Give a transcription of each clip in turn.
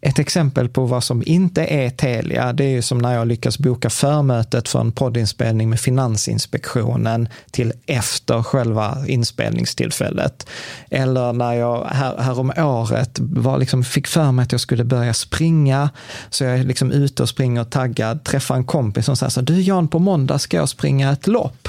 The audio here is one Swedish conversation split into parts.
Ett exempel på vad som inte är Telia, det är ju som när jag lyckas boka förmötet för en poddinspelning med Finansinspektionen till efter själva inspelningstillfället. Eller när jag härom året var liksom, fick för mig att jag skulle börja springa, så jag är liksom ute och springer och taggad, träffar en kompis som säger så här: du Jan, på måndag ska jag springa ett lopp.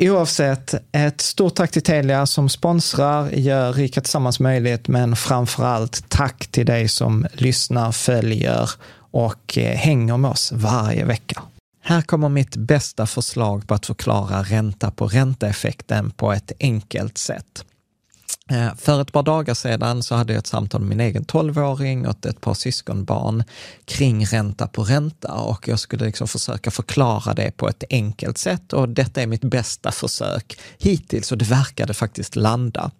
Oavsett, ett stort tack till Telia som sponsrar, gör Rika Tillsammans möjligt, men framförallt tack till dig som lyssnar, följer och hänger med oss varje vecka. Här kommer mitt bästa förslag på att förklara ränta på ränta-effekten på ett enkelt sätt. För ett par dagar sedan så hade jag ett samtal med min egen 12-åring och ett par syskonbarn kring ränta på ränta, och jag skulle liksom försöka förklara det på ett enkelt sätt, och detta är mitt bästa försök hittills, och det verkade faktiskt landa.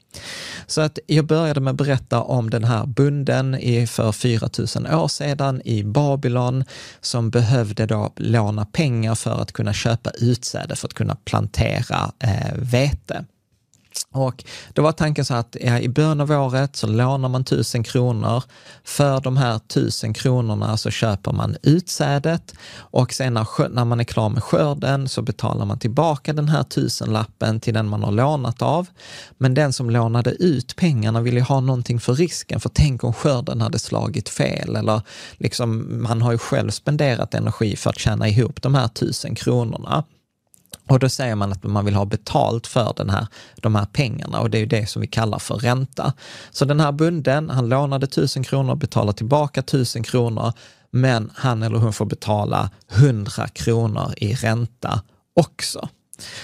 Så att jag började med att berätta om den här bunden för 4000 år sedan i Babylon som behövde då låna pengar för att kunna köpa utsäde för att kunna plantera vete. Och då var tanken så att i början av året så lånar man 1000 kronor. För de här 1000 kronorna så köper man utsädet, och sen när man är klar med skörden så betalar man tillbaka den här 1000-lappen till den man har lånat av. Men den som lånade ut pengarna ville ha någonting för risken, för tänk om skörden hade slagit fel, eller liksom, man har ju själv spenderat energi för att tjäna ihop de här 1000 kronorna. Och då säger man att man vill ha betalt för de här pengarna, och det är ju det som vi kallar för ränta. Så den här bunden, han lånade 1000 kronor, betalar tillbaka 1000 kronor, men han eller hon får betala 100 kronor i ränta också.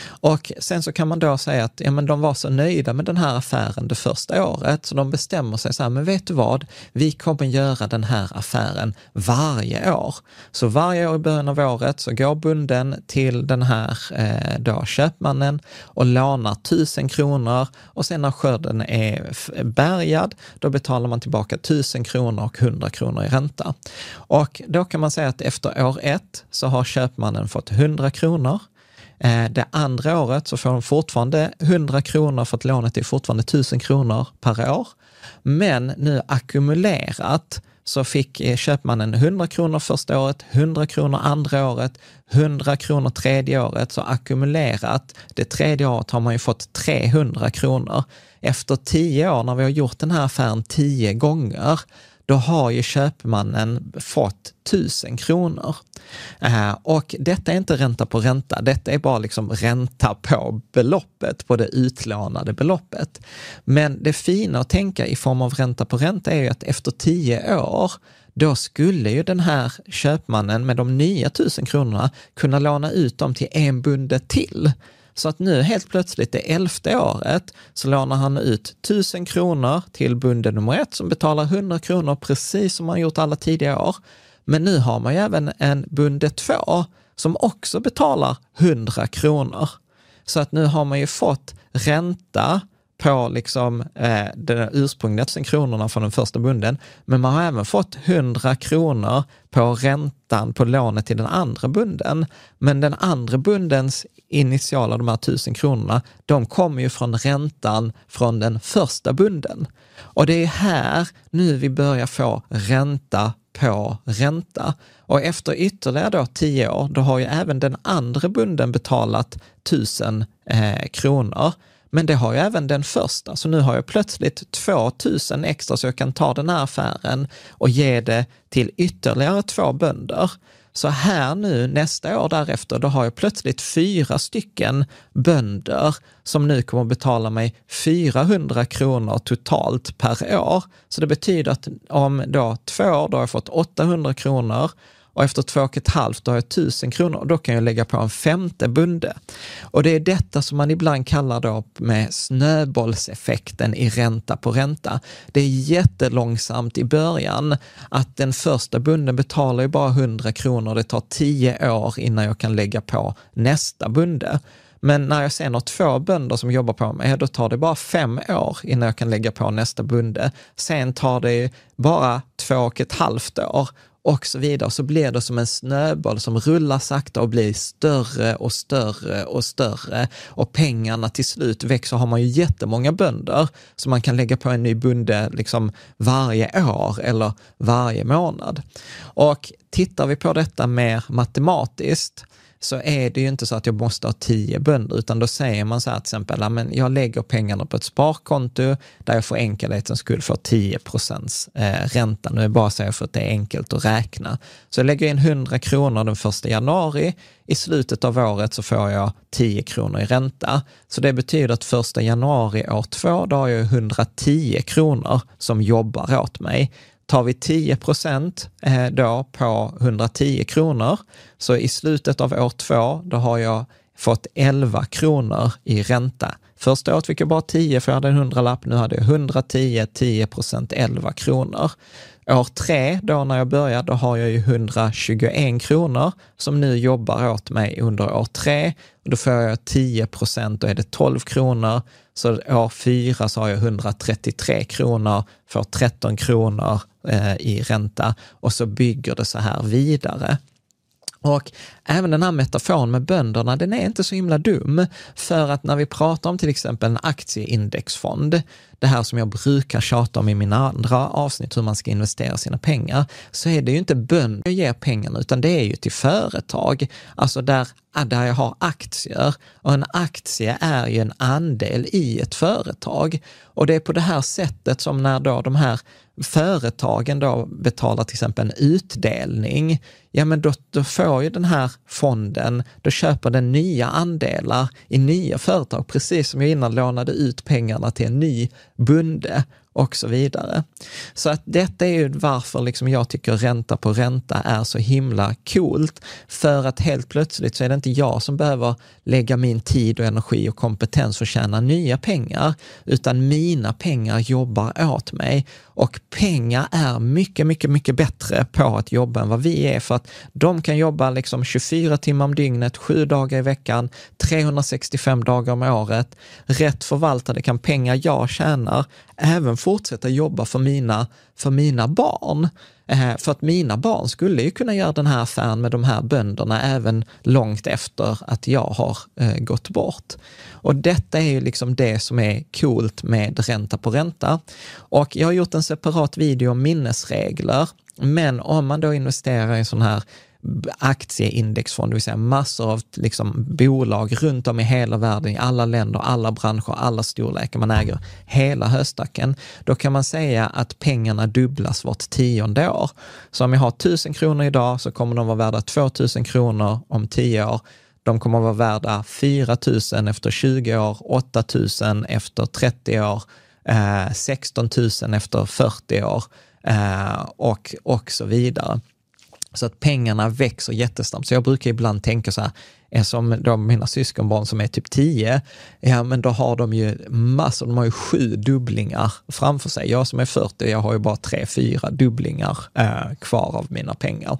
Och sen så kan man då säga att ja, men de var så nöjda med den här affären det första året, så de bestämmer sig så här: men vet du vad, vi kommer göra den här affären varje år. Så varje år i början av året så går bunden till den här då köpmannen och lånar 1000 kronor, och sen när skörden är bärgad då betalar man tillbaka 1000 kronor och 100 kronor i ränta. Och då kan man säga att efter år ett så har köpmannen fått 100 kronor. Det andra året så får de fortfarande 100 kronor för att lånet är fortfarande 1000 kronor per år. Men nu ackumulerat så fick köpmannen 100 kronor första året, 100 kronor andra året, 100 kronor tredje året. Så ackumulerat det tredje året har man ju fått 300 kronor. Efter 10 år, när vi har gjort den här affären 10 gånger, då har ju köpmannen fått 1000 kronor. Och detta är inte ränta på ränta, detta är bara liksom ränta på beloppet, på det utlånade beloppet. Men det fina att tänka i form av ränta på ränta är ju att efter 10 år då skulle ju den här köpmannen med de nya 1000 kronorna kunna låna ut dem till en bonde till. Så att nu helt plötsligt det 11:e året så lånar han ut 1000 kronor till bonde nummer 1 som betalar 100 kronor precis som han gjort alla tidigare år. Men nu har man ju även en bonde 2 som också betalar 100 kronor. Så att nu har man ju fått ränta på liksom den ursprungliga 1000 kronorna från den första bunden, men man har även fått 100 kronor på räntan på lånet till den andra bunden. Men den andra bundens initiala, de här 1000 kronorna, de kommer ju från räntan från den första bunden. Och det är här nu vi börjar få ränta på ränta. Och efter ytterligare då 10 år, då har ju även den andra bunden betalat 1000 kronor. Men det har ju även den första, så nu har jag plötsligt 2000 extra så jag kan ta den här affären och ge det till ytterligare 2 bönder. Så här nu nästa år därefter då har jag plötsligt 4 stycken bönder som nu kommer att betala mig 400 kronor totalt per år. Så det betyder att om då 2 år då har jag fått 800 kronor. Och efter 2,5 då har jag 1000 kronor och då kan jag lägga på en 5:e bunde. Och det är detta som man ibland kallar då med snöbollseffekten i ränta på ränta. Det är jättelångsamt i början att den första bunden betalar ju bara 100 kronor. Det tar 10 år innan jag kan lägga på nästa bunde. Men när jag sen har 2 bönder som jobbar på mig, då tar det bara 5 år innan jag kan lägga på nästa bunde. Sen tar det bara 2,5 år. Och så vidare, så blir det som en snöboll som rullar sakta och blir större och större och större. Och pengarna till slut växer, har man ju jättemånga bönder som man kan lägga på en ny bonde liksom varje år eller varje månad. Och tittar vi på detta mer matematiskt så är det ju inte så att jag måste ha 10 bönder, utan då säger man så här till exempel, men jag lägger pengarna på ett sparkonto där jag för enkelhetens skull får 10% ränta. Nu är det bara så för att det är enkelt att räkna. Så jag lägger in 100 kronor den 1 januari, i slutet av året så får jag 10 kronor i ränta. Så det betyder att 1 januari år 2 då har jag 110 kronor som jobbar åt mig. Tar vi 10% då på 110 kronor så i slutet av år 2 då har jag fått 11 kronor i ränta. Första året fick jag bara 10 för jag hade en 100-lapp, nu hade jag 110, 10%, 11 kronor. År 3 då när jag började då har jag ju 121 kronor som nu jobbar åt mig under år 3. Då får jag 10%, då är det 12 kronor. Så år 4 så har jag 133 kronor, får 13 kronor i ränta och så bygger det så här vidare. Och även den här metaforen med bönderna, den är inte så himla dum, för att när vi pratar om till exempel en aktieindexfond, det här som jag brukar tjata om i mina andra avsnitt hur man ska investera sina pengar, så är det ju inte bönder jag ger pengarna utan det är ju till företag, alltså där jag har aktier, och en aktie är ju en andel i ett företag. Och det är på det här sättet som när då de här företagen då betalar till exempel en utdelning, ja men då får ju den här fonden, då köper den nya andelar i nya företag, precis som jag innan lånade ut pengarna till en ny bonde och så vidare. Så att detta är ju varför liksom jag tycker ränta på ränta är så himla coolt, för att helt plötsligt så är det inte jag som behöver lägga min tid och energi och kompetens för att tjäna nya pengar, utan mina pengar jobbar åt mig. Och pengar är mycket, mycket, mycket bättre på att jobba än vad vi är, för att de kan jobba liksom 24 timmar om dygnet, 7 dagar i veckan, 365 dagar om året. Rätt förvaltade kan pengar jag tjänar även fortsätta jobba för mina barn. För att mina barn skulle ju kunna göra den här affären med de här bönderna även långt efter att jag har gått bort. Och detta är ju liksom det som är coolt med ränta på ränta. Och jag har gjort en separat video om minnesregler, men om man då investerar i sån här aktieindexfond, det vill säga massor av liksom bolag runt om i hela världen, i alla länder, alla branscher, alla storlekar. Man äger hela höstacken. Då kan man säga att pengarna dubblas vart 10:e år. Så om jag har 1 000 kronor idag så kommer de vara värda 2 000 kronor om 10 år. De kommer vara värda 4 000 efter 20 år, 8 000 efter 30 år, 16 000 efter 40 år och så vidare. Så att pengarna växer jättesnabbt. Så jag brukar ibland tänka så här, som de, mina syskonbarn som är typ 10, ja men då har de ju massor, de har ju 7 dubblingar framför sig. Jag som är 40, jag har ju bara 3-4 dubblingar kvar av mina pengar.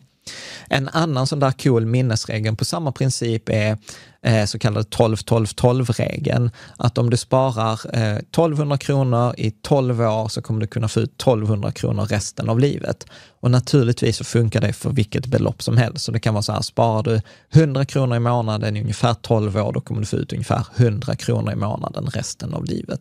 En annan sån där cool minnesregel på samma princip är så kallad 12-12-12-regeln. Att om du sparar 1200 kronor i 12 år så kommer du kunna få ut 1200 kronor resten av livet. Och naturligtvis så funkar det för vilket belopp som helst. Så det kan vara så här, sparar du 100 kronor i månaden i ungefär 12 år, då kommer du få ut ungefär 100 kronor i månaden resten av livet.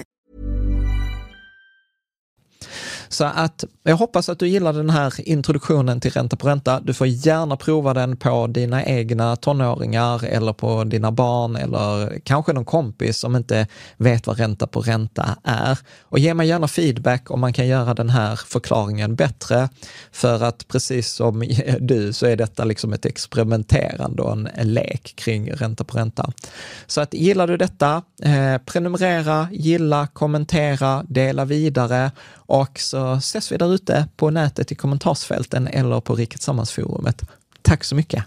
Så att jag hoppas att du gillar den här introduktionen till Ränta på ränta. Du får gärna prova den på dina egna tonåringar eller på dina barn eller kanske någon kompis som inte vet vad Ränta på ränta är. Och ge mig gärna feedback om man kan göra den här förklaringen bättre, för att precis som du så är detta liksom ett experimenterande och en lek kring Ränta på ränta. Så att gillar du detta, prenumerera, gilla, kommentera, dela vidare. Och så ses vi där ute på nätet i kommentarsfälten eller på Rikets sammansforumet. Tack så mycket!